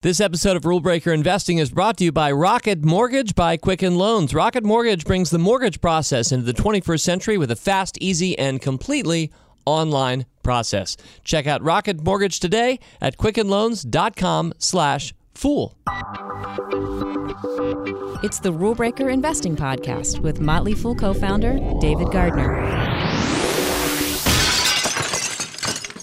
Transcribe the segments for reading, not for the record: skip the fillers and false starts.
This episode of Rule Breaker Investing is brought to you by Rocket Mortgage by Quicken Loans. Rocket Mortgage brings the mortgage process into the 21st century with a fast, easy, and completely online process. Check out Rocket Mortgage today at quickenloans.com/fool. It's the Rule Breaker Investing Podcast with Motley Fool co-founder David Gardner.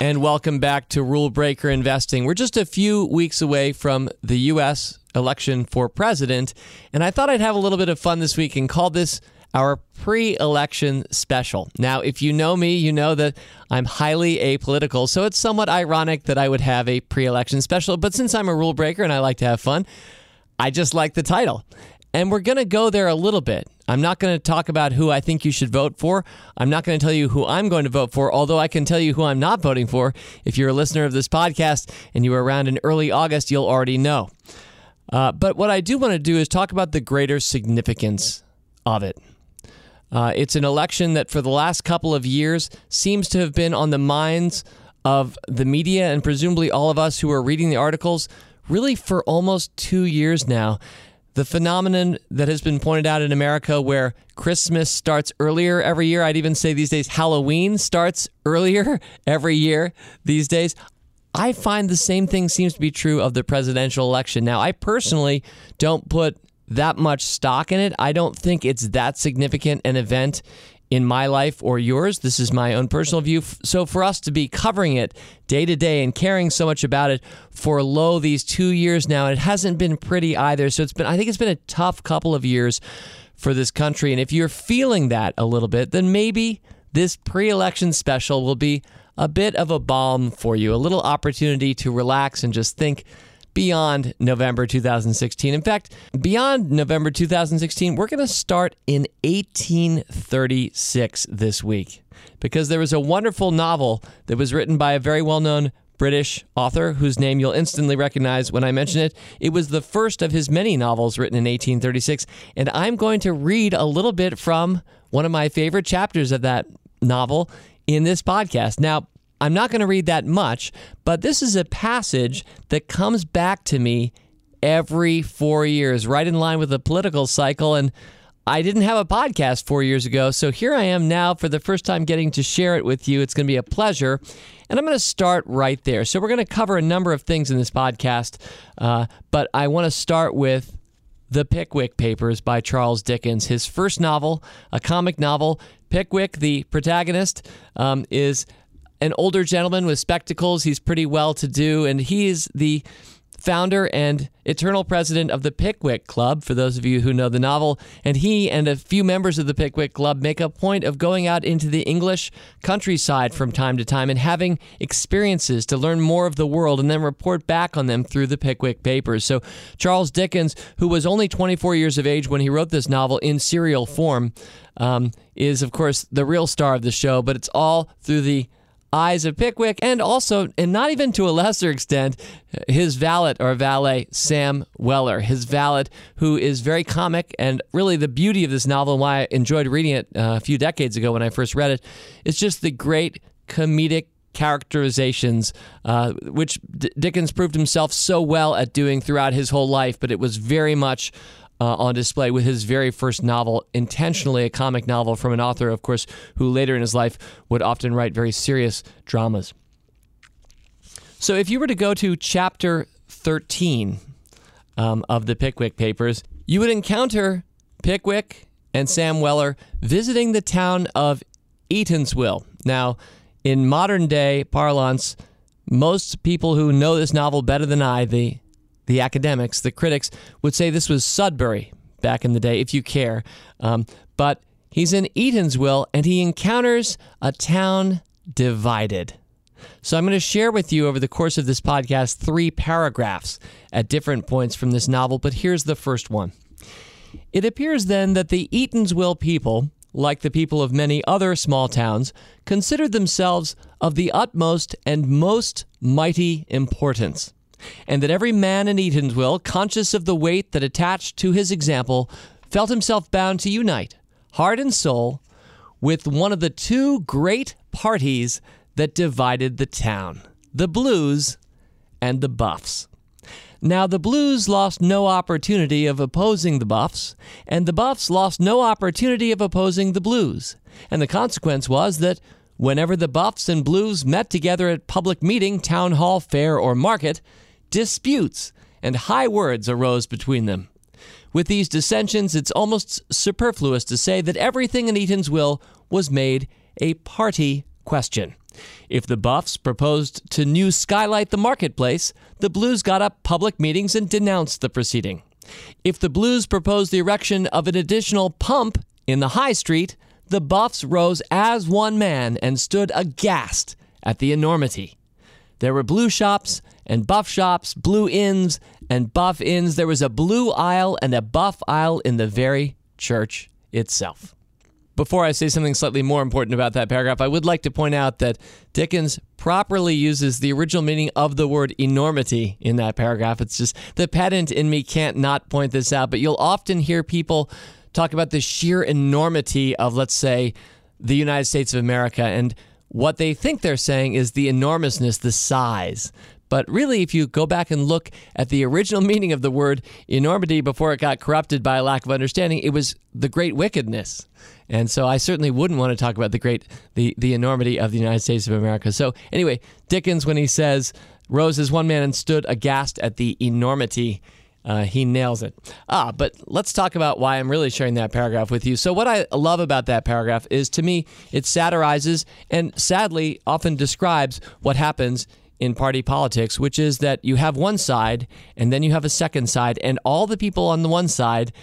And welcome back to Rule Breaker Investing. We're just a few weeks away from the U.S. election for president, and I thought I'd have a little bit of fun this week and call this our pre-election special. Now, if you know me, you know that I'm highly apolitical, so it's somewhat ironic that I would have a pre-election special. But since I'm a rule breaker and I like to have fun, I just like the title. And we're going to go there a little bit. I'm not going to talk about who I think you should vote for. I'm not going to tell you who I'm going to vote for, although I can tell you who I'm not voting for. If you're a listener of this podcast and you were around in early August, you'll already know. But what I do want to do is talk about the greater significance of it. It's an election that for the last couple of years seems to have been on the minds of the media and presumably all of us who are reading the articles really for almost 2 years now. The phenomenon that has been pointed out in America where Christmas starts earlier every year. I'd even say these days Halloween starts earlier every year these days. I find the same thing seems to be true of the presidential election. Now, I personally don't put that much stock in it. I don't think it's that significant an event in my life or yours. This is my own personal view. So for us to be covering it day to day and caring so much about it for these 2 years now, it hasn't been pretty either. So I think it's been a tough couple of years for this country. And if you're feeling that a little bit, then maybe this pre-election special will be a bit of a balm for you, a little opportunity to relax and just think beyond November 2016. In fact, beyond November 2016, we're going to start in 1836 this week because there was a wonderful novel that was written by a very well-known British author whose name you'll instantly recognize when I mention it. It was the first of his many novels written in 1836, and I'm going to read a little bit from one of my favorite chapters of that novel in this podcast. Now, I'm not going to read that much, but this is a passage that comes back to me every 4 years, right in line with the political cycle. And I didn't have a podcast 4 years ago, so here I am now for the first time getting to share it with you. It's going to be a pleasure, and I'm going to start right there. So we're going to cover a number of things in this podcast, but I want to start with The Pickwick Papers by Charles Dickens. His first novel, a comic novel. Pickwick, the protagonist, is an older gentleman with spectacles. He's pretty well-to-do, and he is the founder and eternal president of the Pickwick Club, for those of you who know the novel. And he and a few members of the Pickwick Club make a point of going out into the English countryside from time to time and having experiences to learn more of the world and then report back on them through the Pickwick Papers. So Charles Dickens, who was only 24 years of age when he wrote this novel in serial form, is, of course, the real star of the show, but it's all through the eyes of Pickwick, and also, and not even to a lesser extent, his valet, Sam Weller, who is very comic, and really the beauty of this novel and why I enjoyed reading it a few decades ago when I first read it, is just the great comedic characterizations, which Dickens proved himself so well at doing throughout his whole life, but it was very much on display with his very first novel, intentionally a comic novel from an author, of course, who later in his life would often write very serious dramas. So if you were to go to chapter 13 of the Pickwick Papers, you would encounter Pickwick and Sam Weller visiting the town of Eatanswill. Now, in modern day parlance, most people who know this novel better than I, the academics, the critics, would say this was Sudbury back in the day, if you care. But he's in Eatanswill, and he encounters a town divided. So I'm going to share with you over the course of this podcast 3 paragraphs at different points from this novel, but here's the first one. It appears then that the Eatanswill people, like the people of many other small towns, considered themselves of the utmost and most mighty importance, and that every man in Eatanswill, conscious of the weight that attached to his example, felt himself bound to unite, heart and soul, with one of the 2 great parties that divided the town, the Blues and the Buffs. Now, the Blues lost no opportunity of opposing the Buffs, and the Buffs lost no opportunity of opposing the Blues. And the consequence was that whenever the Buffs and Blues met together at public meeting, town hall, fair, or market, disputes and high words arose between them. With these dissensions, it's almost superfluous to say that everything in Eatanswill was made a party question. If the Buffs proposed to new skylight the marketplace, the Blues got up public meetings and denounced the proceeding. If the Blues proposed the erection of an additional pump in the high street, the Buffs rose as one man and stood aghast at the enormity. There were blue shops and buff shops, blue inns and buff inns. There was a blue aisle and a buff aisle in the very church itself. Before I say something slightly more important about that paragraph, I would like to point out that Dickens properly uses the original meaning of the word enormity in that paragraph. It's just the pedant in me can't not point this out, but you'll often hear people talk about the sheer enormity of, let's say, the United States of America, and what they think they're saying is the enormousness, the size. But really, if you go back and look at the original meaning of the word enormity before it got corrupted by a lack of understanding, it was the great wickedness. And so I certainly wouldn't want to talk about the enormity of the United States of America. So anyway, Dickens, when he says, rose as one man and stood aghast at the enormity, he nails it. But let's talk about why I'm really sharing that paragraph with you. So what I love about that paragraph is, to me, it satirizes and sadly often describes what happens in party politics, which is that you have one side and then you have a second side, and all the people on the one side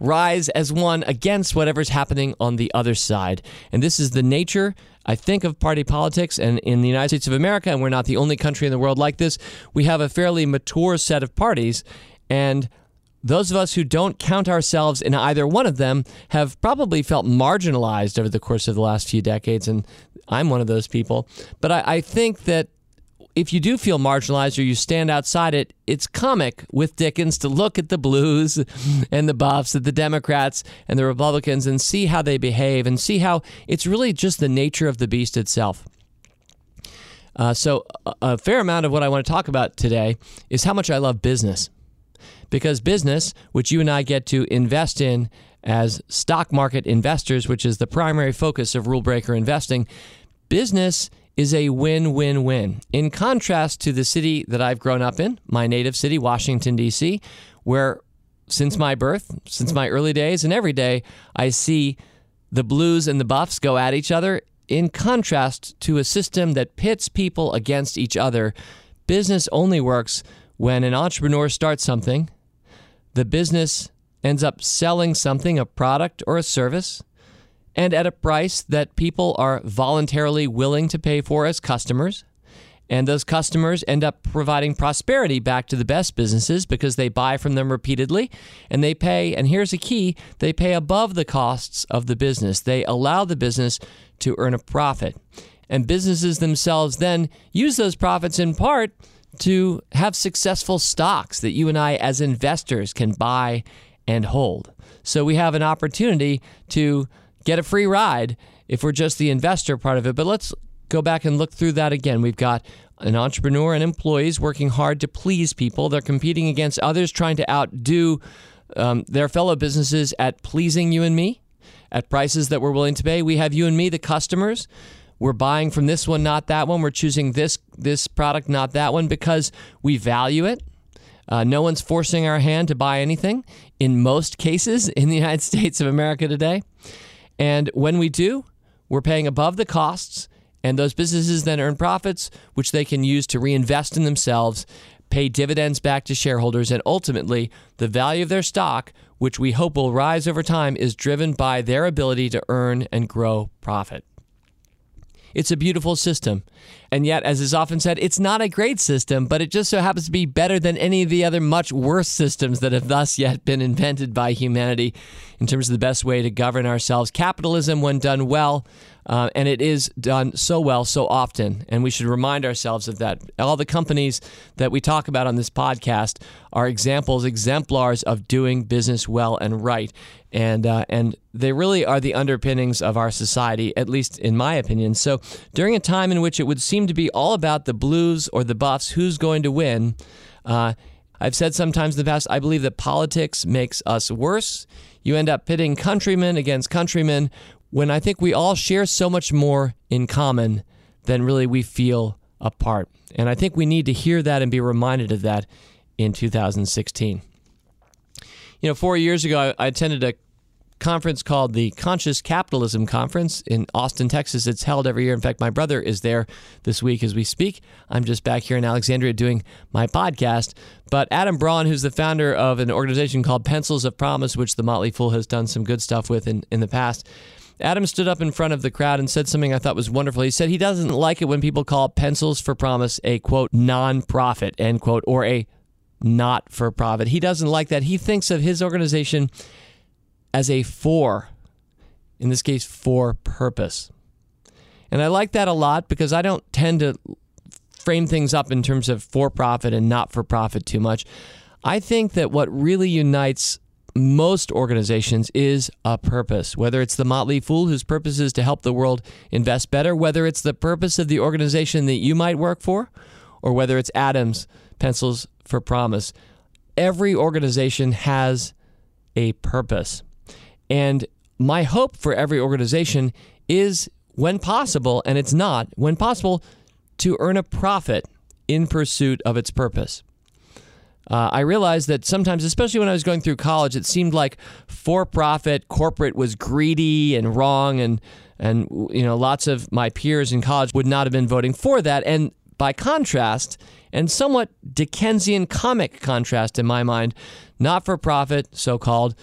rise as one against whatever's happening on the other side. And this is the nature, I think, of party politics. And in the United States of America, and we're not the only country in the world like this, we have a fairly mature set of parties, and those of us who don't count ourselves in either one of them have probably felt marginalized over the course of the last few decades, and I'm one of those people. But I think that if you do feel marginalized or you stand outside it, it's comic with Dickens to look at the Blues and the Buffs, at the Democrats and the Republicans, and see how they behave, and see how it's really just the nature of the beast itself. So a fair amount of what I want to talk about today is how much I love business. Because business, which you and I get to invest in as stock market investors, which is the primary focus of Rule Breaker Investing, business is a win-win-win. In contrast to the city that I've grown up in, my native city, Washington, D.C., where since my birth, since my early days and every day, I see the Blues and the Buffs go at each other. In contrast to a system that pits people against each other, business only works when an entrepreneur starts something, the business ends up selling something, a product or a service, and at a price that people are voluntarily willing to pay for as customers. And those customers end up providing prosperity back to the best businesses because they buy from them repeatedly, and they pay, and here's a key, they pay above the costs of the business. They allow the business to earn a profit. And businesses themselves then use those profits in part to have successful stocks that you and I as investors can buy and hold. So we have an opportunity to get a free ride if we're just the investor part of it. But let's go back and look through that again. We've got an entrepreneur and employees working hard to please people. They're competing against others, trying to outdo their fellow businesses at pleasing you and me, at prices that we're willing to pay. We have you and me, the customers. We're buying from this one, not that one. We're choosing this product, not that one, because we value it. No one's forcing our hand to buy anything, in most cases, in the United States of America today. And when we do, we're paying above the costs, and those businesses then earn profits, which they can use to reinvest in themselves, pay dividends back to shareholders, and ultimately, the value of their stock, which we hope will rise over time, is driven by their ability to earn and grow profit. It's a beautiful system. And yet, as is often said, it's not a great system, but it just so happens to be better than any of the other much worse systems that have thus yet been invented by humanity in terms of the best way to govern ourselves. Capitalism, when done well, and it is done so well so often, and we should remind ourselves of that. All the companies that we talk about on this podcast are exemplars of doing business well and right, and they really are the underpinnings of our society, at least in my opinion. So during a time in which it would seem to be all about the Blues or the Buffs, who's going to win, I've said sometimes in the past, I believe that politics makes us worse. You end up pitting countrymen against countrymen when I think we all share so much more in common than really we feel apart. And I think we need to hear that and be reminded of that in 2016. You know, 4 years ago, I attended a conference called the Conscious Capitalism Conference in Austin, Texas. It's held every year. In fact, my brother is there this week as we speak. I'm just back here in Alexandria doing my podcast. But Adam Braun, who's the founder of an organization called Pencils of Promise, which the Motley Fool has done some good stuff with in the past, Adam stood up in front of the crowd and said something I thought was wonderful. He said he doesn't like it when people call Pencils for Promise a, quote, non-profit, end quote, or a not-for-profit. He doesn't like that. He thinks of his organization as a for, in this case, for purpose. And I like that a lot because I don't tend to frame things up in terms of for-profit and not-for-profit too much. I think that what really unites most organizations is a purpose, whether it's the Motley Fool, whose purpose is to help the world invest better, whether it's the purpose of the organization that you might work for, or whether it's Adam's Pencils for Promise. Every organization has a purpose. And my hope for every organization is, when possible, and it's not, when possible, to earn a profit in pursuit of its purpose. I realized that sometimes, especially when I was going through college, it seemed like for-profit corporate was greedy and wrong, and you know, lots of my peers in college would not have been voting for that. And by contrast, and somewhat Dickensian comic contrast in my mind, not-for-profit, so-called,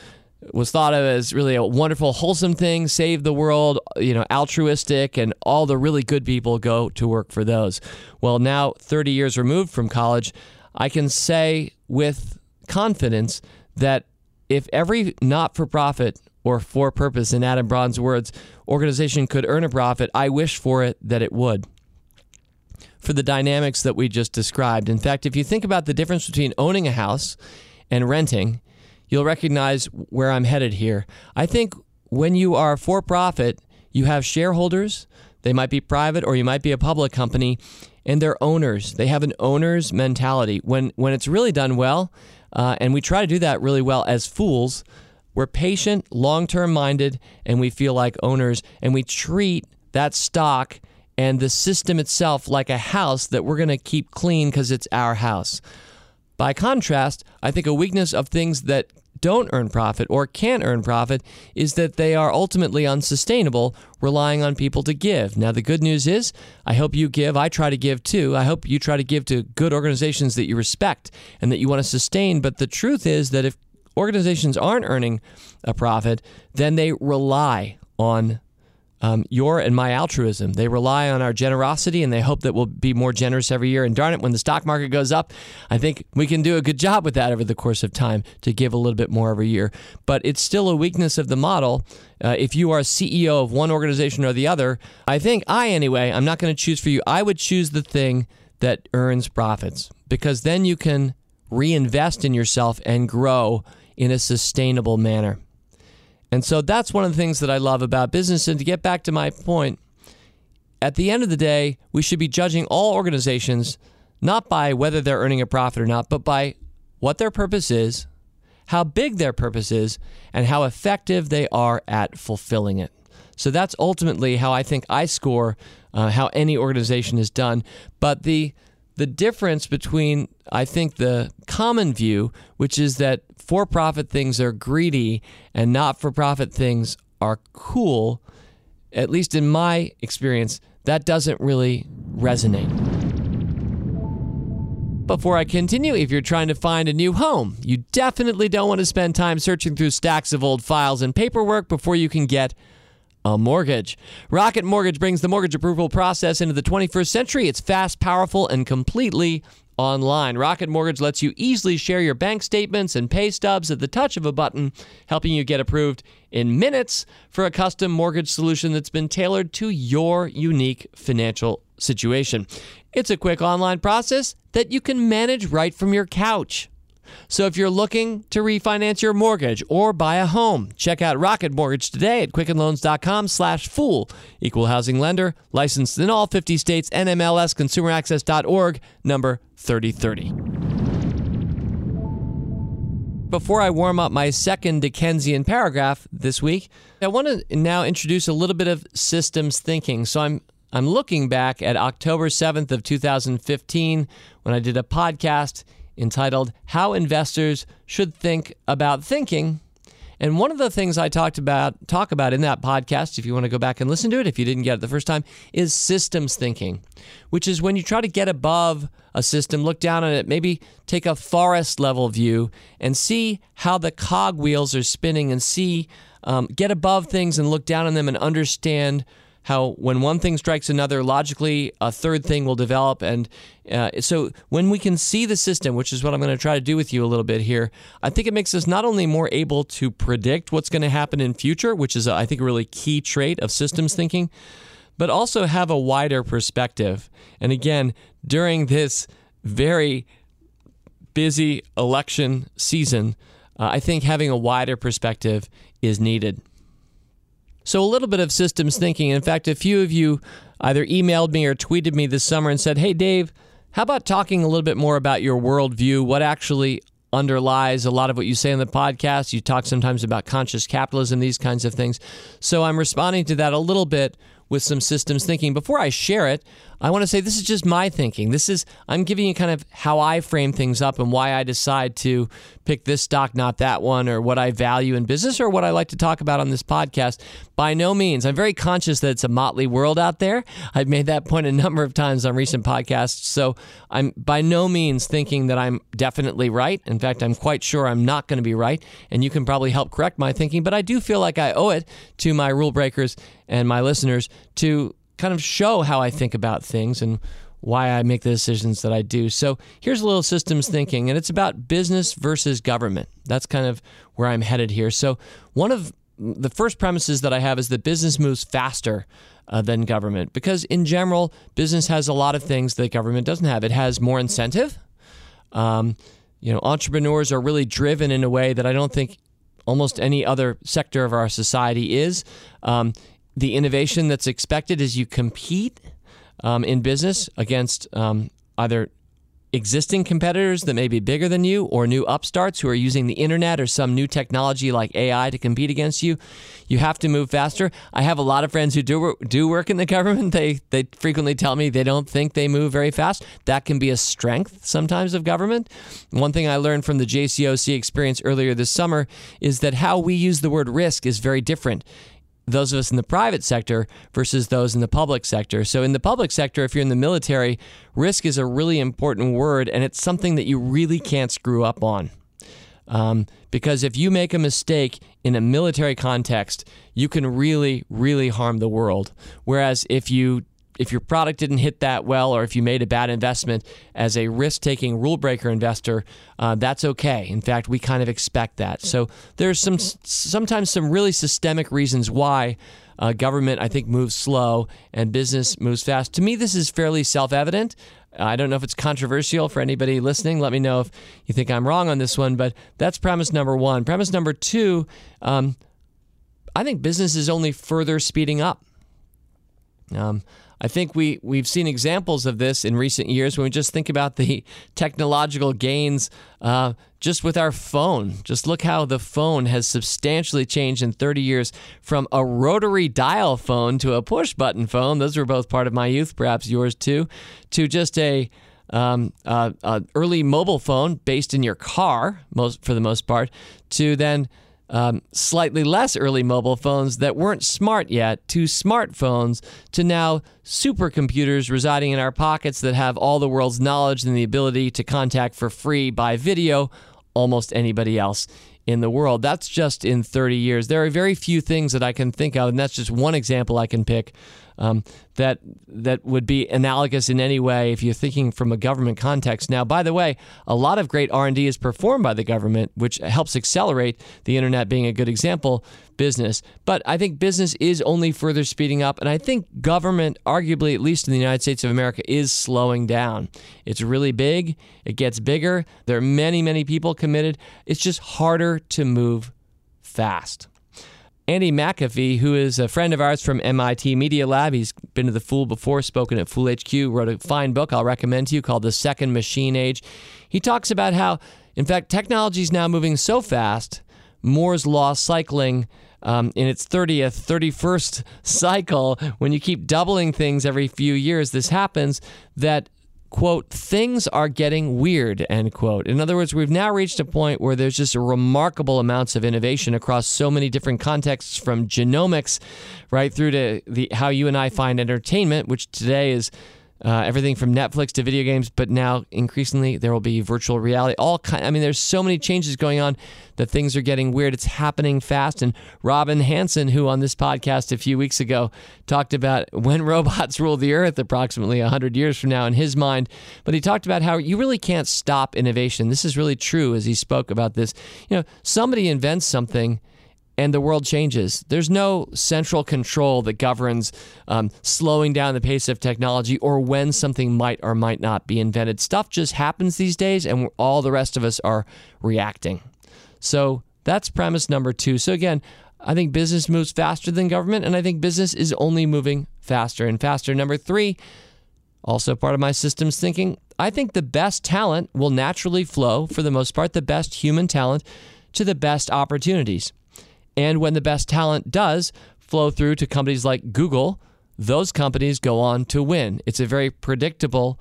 was thought of as really a wonderful, wholesome thing, save the world, you know, altruistic, and all the really good people go to work for those. Well, now, 30 years removed from college, I can say with confidence that if every not-for-profit or for-purpose, in Adam Braun's words, organization could earn a profit, I wish for it that it would, for the dynamics that we just described. In fact, if you think about the difference between owning a house and renting, you'll recognize where I'm headed here. I think when you are for-profit, you have shareholders. They might be private or you might be a public company, and they're owners. They have an owner's mentality. When it's really done well, and we try to do that really well as fools, we're patient, long-term minded, and we feel like owners, and we treat that stock and the system itself like a house that we're going to keep clean because it's our house. By contrast, I think a weakness of things that don't earn profit or can't earn profit is that they are ultimately unsustainable, relying on people to give. Now, the good news is, I hope you give. I try to give, too. I hope you try to give to good organizations that you respect and that you want to sustain. But the truth is that if organizations aren't earning a profit, then they rely on your and my altruism. They rely on our generosity, and they hope that we'll be more generous every year. And darn it, when the stock market goes up, I think we can do a good job with that over the course of time to give a little bit more every year. But it's still a weakness of the model. If you are CEO of one organization or the other, I think I'm not going to choose for you. I would choose the thing that earns profits, because then you can reinvest in yourself and grow in a sustainable manner. And so that's one of the things that I love about business. And to get back to my point, at the end of the day, we should be judging all organizations not by whether they're earning a profit or not, but by what their purpose is, how big their purpose is, and how effective they are at fulfilling it. So that's ultimately how I think I score how any organization is done. But the difference between, I think, the common view, which is that for-profit things are greedy and not-for-profit things are cool, at least in my experience, that doesn't really resonate. Before I continue, if you're trying to find a new home, you definitely don't want to spend time searching through stacks of old files and paperwork before you can get a mortgage. Rocket Mortgage brings the mortgage approval process into the 21st century. It's fast, powerful, and completely online. Rocket Mortgage lets you easily share your bank statements and pay stubs at the touch of a button, helping you get approved in minutes for a custom mortgage solution that's been tailored to your unique financial situation. It's a quick online process that you can manage right from your couch. So if you're looking to refinance your mortgage or buy a home, check out Rocket Mortgage today at quickenloans.com/fool. Equal housing lender, licensed in all 50 states, NMLS, consumeraccess.org, number 3030. Before I warm up my second Dickensian paragraph this week, I want to now introduce a little bit of systems thinking. So I'm looking back at October 7th of 2015 when I did a podcast entitled How Investors Should Think About Thinking. And one of the things I talk about in that podcast, if you want to go back and listen to it, if you didn't get it the first time, is systems thinking, which is when you try to get above a system, look down on it, maybe take a forest level view and see how the cogwheels are spinning and see, get above things and look down on them and understand how when one thing strikes another, logically a third thing will develop. And so when we can see the system, which is what I'm going to try to do with you a little bit here, I think it makes us not only more able to predict what's going to happen in future, which is, I think, a really key trait of systems thinking, but also have a wider perspective. And again, during this very busy election season, I think having a wider perspective is needed. So a little bit of systems thinking. In fact, a few of you either emailed me or tweeted me this summer and said, hey, Dave, how about talking a little bit more about your worldview, what actually underlies a lot of what you say on the podcast? You talk sometimes about conscious capitalism, these kinds of things. So I'm responding to that a little bit with some systems thinking. Before I share it, I want to say this is just my thinking. I'm giving you kind of how I frame things up and why I decide to pick this stock, not that one, or what I value in business or what I like to talk about on this podcast. By no means. I'm very conscious that it's a motley world out there. I've made that point a number of times on recent podcasts, so I'm by no means thinking that I'm definitely right. In fact, I'm quite sure I'm not going to be right, and you can probably help correct my thinking, but I do feel like I owe it to my rule breakers and my listeners to kind of show how I think about things and why I make the decisions that I do. So here's a little systems thinking, and it's about business versus government. That's kind of where I'm headed here. So one of the first premises that I have is that business moves faster than government, because in general, business has a lot of things that government doesn't have. It has more incentive. Entrepreneurs are really driven in a way that I don't think almost any other sector of our society is. The innovation that's expected is you compete in business against either existing competitors that may be bigger than you or new upstarts who are using the internet or some new technology like AI to compete against you. You have to move faster. I have a lot of friends who do work in the government. They frequently tell me they don't think they move very fast. That can be a strength sometimes of government. One thing I learned from the JCOC experience earlier this summer is that how we use the word risk is very different. Those of us in the private sector versus those in the public sector. So in the public sector, if you're in the military, risk is a really important word, and it's something that you really can't screw up on. Because if you make a mistake in a military context, you can really, really harm the world. Whereas if your product didn't hit that well, or if you made a bad investment as a risk-taking rule breaker investor, that's okay. In fact, we kind of expect that. So there's sometimes some really systemic reasons why government, I think, moves slow and business moves fast. To me, this is fairly self-evident. I don't know if it's controversial for anybody listening. Let me know if you think I'm wrong on this one, but that's premise number one. Premise number two, I think business is only further speeding up. I think we've seen examples of this in recent years when we just think about the technological gains just with our phone. Just look how the phone has substantially changed in 30 years from a rotary dial phone to a push-button phone. Those were both part of my youth, perhaps yours too, to just a early mobile phone based in your car, for the most part, to then slightly less early mobile phones that weren't smart yet, to smartphones, to now supercomputers residing in our pockets that have all the world's knowledge and the ability to contact for free by video almost anybody else in the world. That's just in 30 years. There are very few things that I can think of, and that's just one example I can pick that would be analogous in any way if you're thinking from a government context. Now, by the way, a lot of great R&D is performed by the government, which helps accelerate, the internet being a good example, business. But I think business is only further speeding up, and I think government, arguably, at least in the United States of America, is slowing down. It's really big. It gets bigger. There are many, many people committed. It's just harder to move fast. Andy McAfee, who is a friend of ours from MIT Media Lab, he's been to The Fool before, spoken at Fool HQ, wrote a fine book I'll recommend to you called The Second Machine Age. He talks about how In fact, technology is now moving so fast, Moore's Law cycling in its 31st cycle, when you keep doubling things every few years, this happens, that, quote, things are getting weird, end quote. In other words, we've now reached a point where there's just remarkable amounts of innovation across so many different contexts, from genomics right through to how you and I find entertainment, which today is everything from Netflix to video games, but now increasingly there will be virtual reality. I mean, there's so many changes going on that things are getting weird. It's happening fast. And Robin Hansen, who on this podcast a few weeks ago talked about when robots rule the earth approximately 100 years from now in his mind, but he talked about how you really can't stop innovation. This is really true as he spoke about this. You know, somebody invents something and the world changes. There's no central control that governs slowing down the pace of technology or when something might or might not be invented. Stuff just happens these days, and all the rest of us are reacting. So that's premise number two. So again, I think business moves faster than government, and I think business is only moving faster and faster. Number three, also part of my systems thinking, I think the best talent will naturally flow, for the most part, the best human talent, to the best opportunities. And when the best talent does flow through to companies like Google, those companies go on to win. It's a very predictable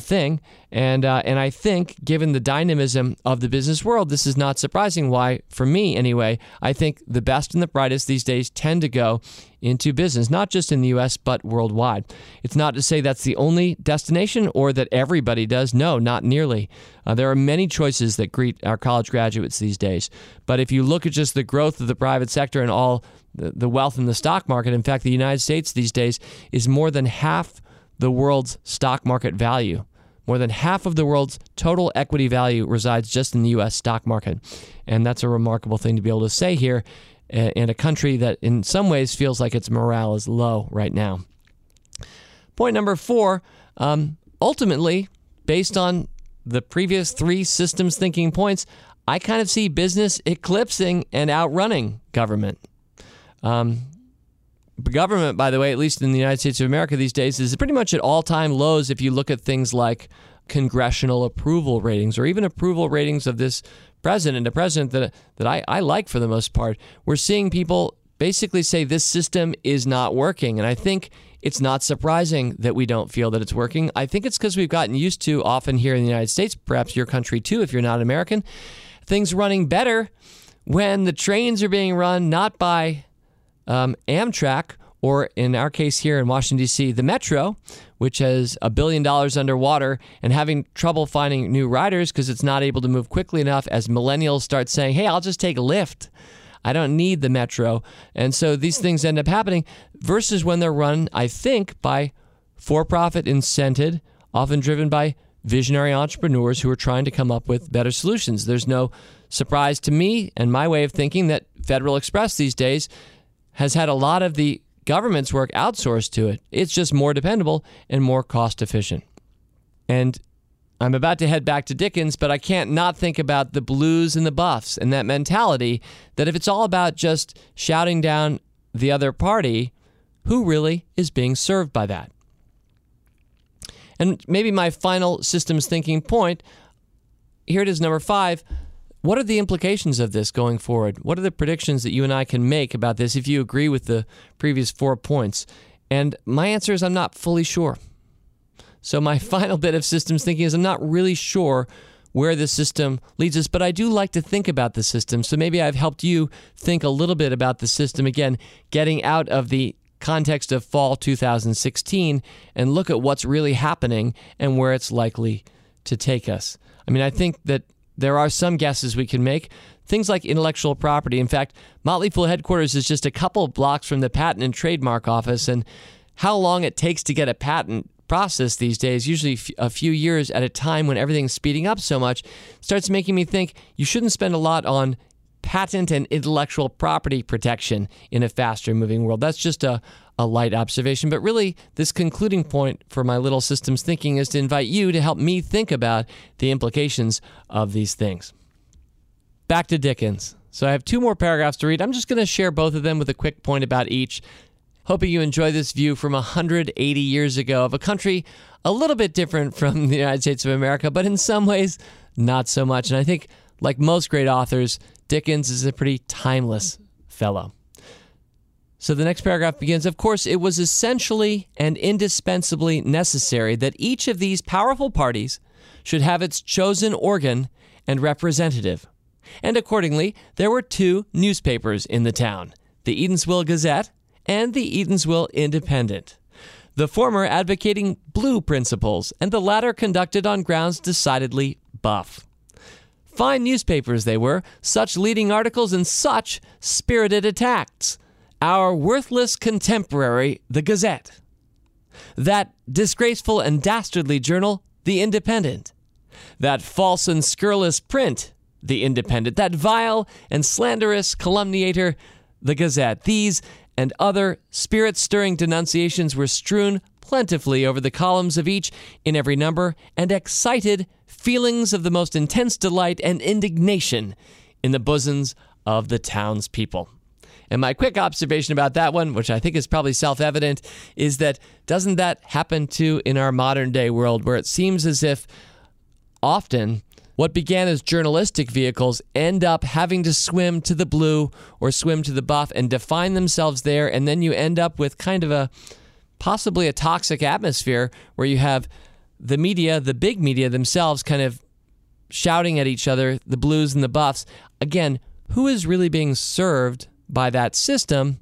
thing. And I think, given the dynamism of the business world, this is not surprising why, for me anyway, I think the best and the brightest these days tend to go into business, not just in the U.S., but worldwide. It's not to say that's the only destination or that everybody does. No, not nearly. There are many choices that greet our college graduates these days. But if you look at just the growth of the private sector and all the wealth in the stock market, in fact, the United States these days is more than half the world's stock market value. More than half of the world's total equity value resides just in the U.S. stock market. And that's a remarkable thing to be able to say here in a country that in some ways feels like its morale is low right now. Point number four, ultimately, based on the previous three systems thinking points, I kind of see business eclipsing and outrunning government. Government, by the way, at least in the United States of America these days, is pretty much at all-time lows if you look at things like congressional approval ratings or even approval ratings of this president, a president that I like for the most part. We're seeing people basically say this system is not working. And I think it's not surprising that we don't feel that it's working. I think it's because we've gotten used to, often here in the United States, perhaps your country too if you're not American, things running better when the trains are being run not by Amtrak, or in our case here in Washington, D.C., the Metro, which has $1 billion underwater and having trouble finding new riders because it's not able to move quickly enough as millennials start saying, hey, I'll just take Lyft. I don't need the Metro. And so these things end up happening versus when they're run, I think, by for-profit incented, often driven by visionary entrepreneurs who are trying to come up with better solutions. There's no surprise to me and my way of thinking that Federal Express these days has had a lot of the government's work outsourced to it. It's just more dependable and more cost efficient. And I'm about to head back to Dickens, but I can't not think about the blues and the buffs and that mentality that if it's all about just shouting down the other party, who really is being served by that? And maybe my final systems thinking point, here it is, number five. What are the implications of this going forward? What are the predictions that you and I can make about this if you agree with the previous 4 points? And my answer is I'm not fully sure. So my final bit of systems thinking is I'm not really sure where the system leads us, but I do like to think about the system. So maybe I've helped you think a little bit about the system. Again, getting out of the context of fall 2016 and look at what's really happening and where it's likely to take us. I mean, I think that there are some guesses we can make, things like intellectual property. In fact, Motley Fool headquarters is just a couple blocks from the Patent and Trademark Office, and how long it takes to get a patent processed these days, usually a few years at a time when everything's speeding up so much, starts making me think you shouldn't spend a lot on patent and intellectual property protection in a faster-moving world. That's just a light observation. But really, this concluding point for my little systems thinking is to invite you to help me think about the implications of these things. Back to Dickens. So I have two more paragraphs to read. I'm just going to share both of them with a quick point about each. Hoping you enjoy this view from 180 years ago of a country a little bit different from the United States of America, but in some ways, not so much. And I think, like most great authors, Dickens is a pretty timeless fellow. So the next paragraph begins, of course, it was essentially and indispensably necessary that each of these powerful parties should have its chosen organ and representative. And accordingly, there were two newspapers in the town, the Eatanswill Gazette and the Eatanswill Independent. The former advocating blue principles and the latter conducted on grounds decidedly buff. Fine newspapers they were, such leading articles and such spirited attacks. Our worthless contemporary, the Gazette. That disgraceful and dastardly journal, the Independent. That false and scurrilous print, the Independent. That vile and slanderous calumniator, the Gazette. These and other spirit-stirring denunciations were strewn plentifully over the columns of each in every number and excited feelings of the most intense delight and indignation in the bosoms of the townspeople. And my quick observation about that one, which I think is probably self-evident, is that doesn't that happen too in our modern-day world, where it seems as if often what began as journalistic vehicles end up having to swim to the blue or swim to the buff and define themselves there, and then you end up with kind of a possibly a toxic atmosphere where you have the media, the big media themselves, kind of shouting at each other, the blues and the buffs. Again, who is really being served by that system?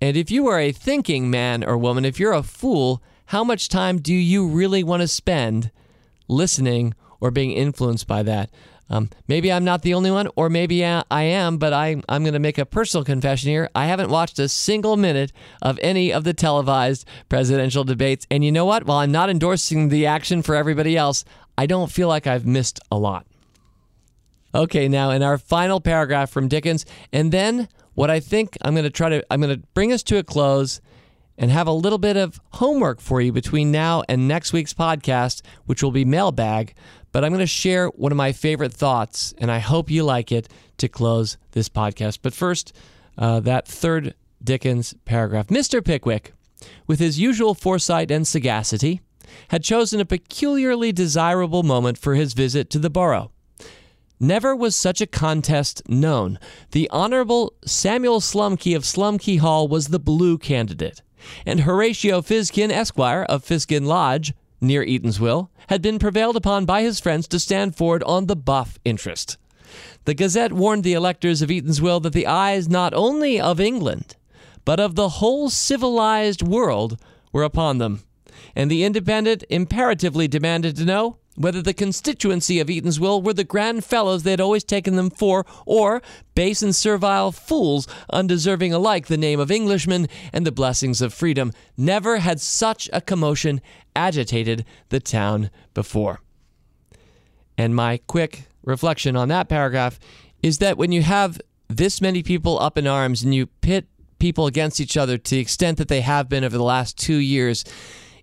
And if you are a thinking man or woman, if you're a fool, how much time do you really want to spend listening or being influenced by that? Maybe I'm not the only one, or maybe I am, but I'm going to make a personal confession here. I haven't watched a single minute of any of the televised presidential debates. And you know what? While I'm not endorsing the action for everybody else, I don't feel like I've missed a lot. Okay, now in our final paragraph from Dickens, and then what I think I'm going to bring us to a close and have a little bit of homework for you between now and next week's podcast, which will be Mailbag, but I'm going to share one of my favorite thoughts, and I hope you like it, to close this podcast. But first, that third Dickens paragraph. Mr. Pickwick, with his usual foresight and sagacity, had chosen a peculiarly desirable moment for his visit to the borough. Never was such a contest known. The Honorable Samuel Slumkey of Slumkey Hall was the blue candidate, and Horatio Fiskin, Esquire, of Fiskin Lodge, near Eatanswill, had been prevailed upon by his friends to stand forward on the buff interest. The Gazette warned the electors of Eatanswill that the eyes not only of England, but of the whole civilized world were upon them, and the Independent imperatively demanded to know whether the constituency of Eatanswill were the grand fellows they had always taken them for, or base and servile fools undeserving alike the name of Englishmen and the blessings of freedom. Never had such a commotion agitated the town before. And my quick reflection on that paragraph is that when you have this many people up in arms and you pit people against each other to the extent that they have been over the last 2 years,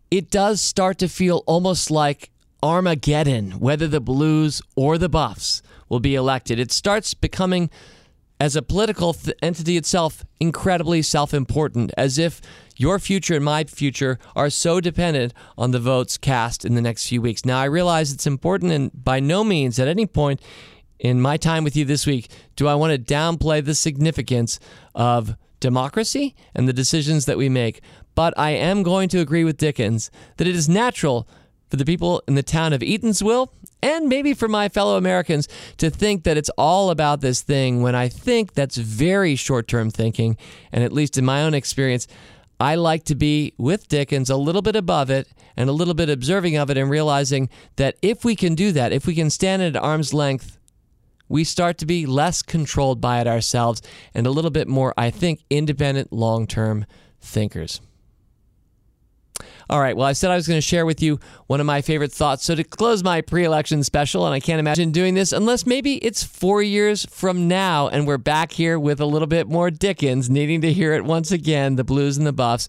it does start to feel almost like Armageddon, whether the blues or the buffs will be elected. It starts becoming, as a political entity itself, incredibly self-important, as if your future and my future are so dependent on the votes cast in the next few weeks. Now, I realize it's important, and by no means at any point in my time with you this week do I want to downplay the significance of democracy and the decisions that we make, but I am going to agree with Dickens that it is natural for the people in the town of Eatanswill, and maybe for my fellow Americans, to think that it's all about this thing, when I think that's very short-term thinking, and at least in my own experience, I like to be, with Dickens, a little bit above it and a little bit observing of it and realizing that if we can do that, if we can stand at arm's length, we start to be less controlled by it ourselves and a little bit more, I think, independent long-term thinkers. All right, well, I said I was going to share with you one of my favorite thoughts. So to close my pre-election special, and I can't imagine doing this unless maybe it's 4 years from now and we're back here with a little bit more Dickens, needing to hear it once again, the blues and the buffs.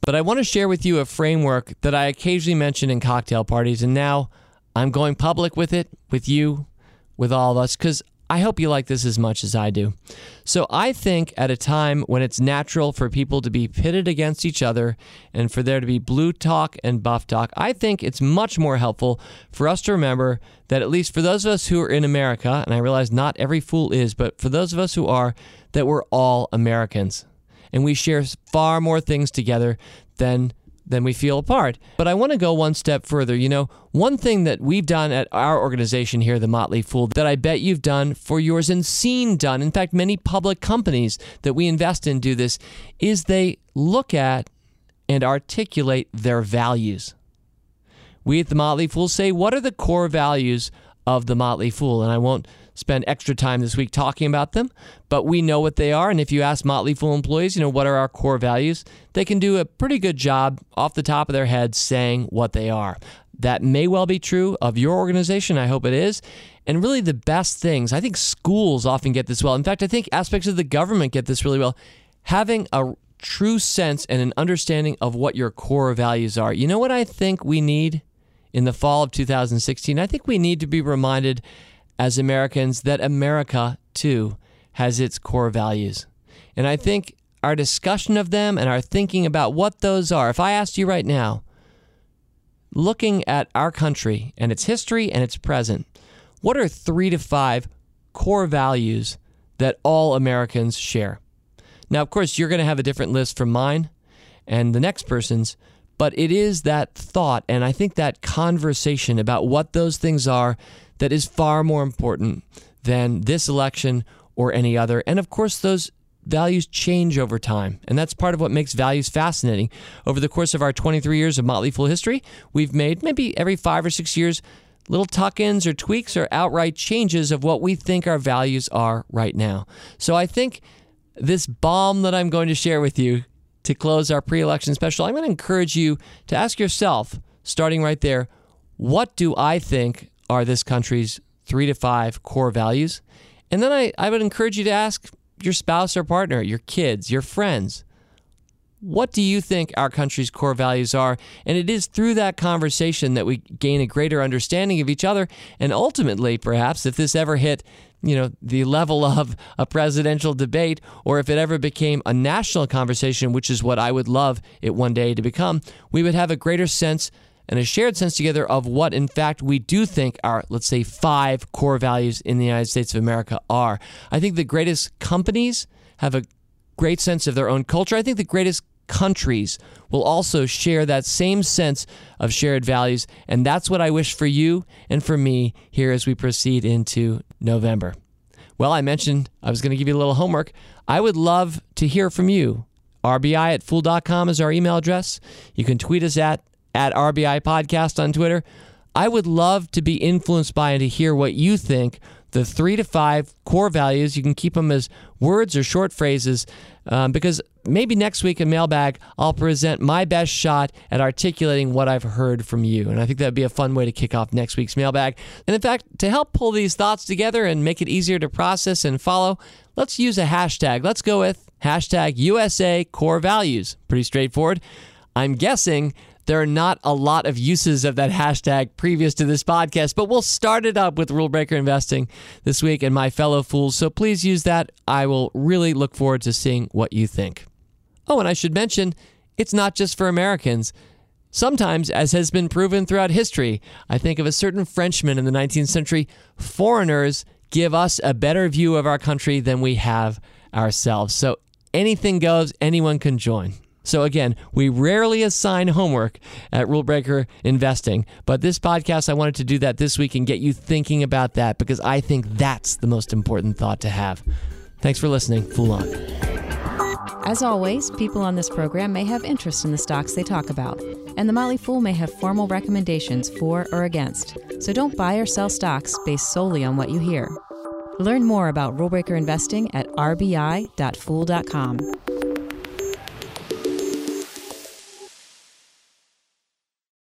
But I want to share with you a framework that I occasionally mention in cocktail parties, and now I'm going public with it, with you, with all of us, because I hope you like this as much as I do. So I think at a time when it's natural for people to be pitted against each other and for there to be blue talk and buff talk, I think it's much more helpful for us to remember that, at least for those of us who are in America, and I realize not every fool is, but for those of us who are, that we're all Americans. And we share far more things together than we feel apart. But I want to go one step further. You know, one thing that we've done at our organization here, The Motley Fool, that I bet you've done for yours and seen done, in fact, many public companies that we invest in do this, is they look at and articulate their values. We at The Motley Fool say, what are the core values of The Motley Fool? And I won't spend extra time this week talking about them, but we know what they are. And if you ask Motley Fool employees, you know, what are our core values, they can do a pretty good job off the top of their head saying what they are. That may well be true of your organization. I hope it is. And really the best things, I think schools often get this well. In fact, I think aspects of the government get this really well. Having a true sense and an understanding of what your core values are. You know what I think we need in the fall of 2016? I think we need to be reminded as Americans that America, too, has its core values. And I think our discussion of them and our thinking about what those are, if I asked you right now, looking at our country and its history and its present, what are 3 to 5 core values that all Americans share? Now, of course, you're going to have a different list from mine and the next person's, but it is that thought, and I think that conversation about what those things are, that is far more important than this election or any other. And of course, those values change over time. And that's part of what makes values fascinating. Over the course of our 23 years of Motley Fool history, we've made maybe every 5 or 6 years little tuck-ins or tweaks or outright changes of what we think our values are right now. So I think this bomb that I'm going to share with you to close our pre-election special, I'm going to encourage you to ask yourself, starting right there, what do I think are this country's 3 to 5 core values? And then I would encourage you to ask your spouse or partner, your kids, your friends, what do you think our country's core values are? And it is through that conversation that we gain a greater understanding of each other. And ultimately, perhaps, if this ever hit, you know, the level of a presidential debate, or if it ever became a national conversation, which is what I would love it one day to become, we would have a greater sense and a shared sense together of what, in fact, we do think our, let's say, 5 core values in the United States of America are. I think the greatest companies have a great sense of their own culture. I think the greatest countries will also share that same sense of shared values, and that's what I wish for you and for me here as we proceed into November. Well, I mentioned I was going to give you a little homework. I would love to hear from you. RBI@fool.com is our email address. You can tweet us at RBI Podcast on Twitter. I would love to be influenced by and to hear what you think the 3 to 5 core values. You can keep them as words or short phrases, because maybe next week in Mailbag, I'll present my best shot at articulating what I've heard from you. And I think that'd be a fun way to kick off next week's Mailbag. And in fact, to help pull these thoughts together and make it easier to process and follow, let's use a hashtag. Let's go with hashtag USA Core Values. Pretty straightforward. I'm guessing there are not a lot of uses of that hashtag previous to this podcast, but we'll start it up with Rule Breaker Investing this week and my fellow fools. So please use that. I will really look forward to seeing what you think. Oh, and I should mention, it's not just for Americans. Sometimes, as has been proven throughout history, I think of a certain Frenchman in the 19th century, foreigners give us a better view of our country than we have ourselves. So anything goes, anyone can join. So again, we rarely assign homework at Rule Breaker Investing, but this podcast, I wanted to do that this week and get you thinking about that, because I think that's the most important thought to have. Thanks for listening. Fool on. As always, people on this program may have interest in the stocks they talk about, and The Motley Fool may have formal recommendations for or against. So don't buy or sell stocks based solely on what you hear. Learn more about Rule Breaker Investing at rbi.fool.com.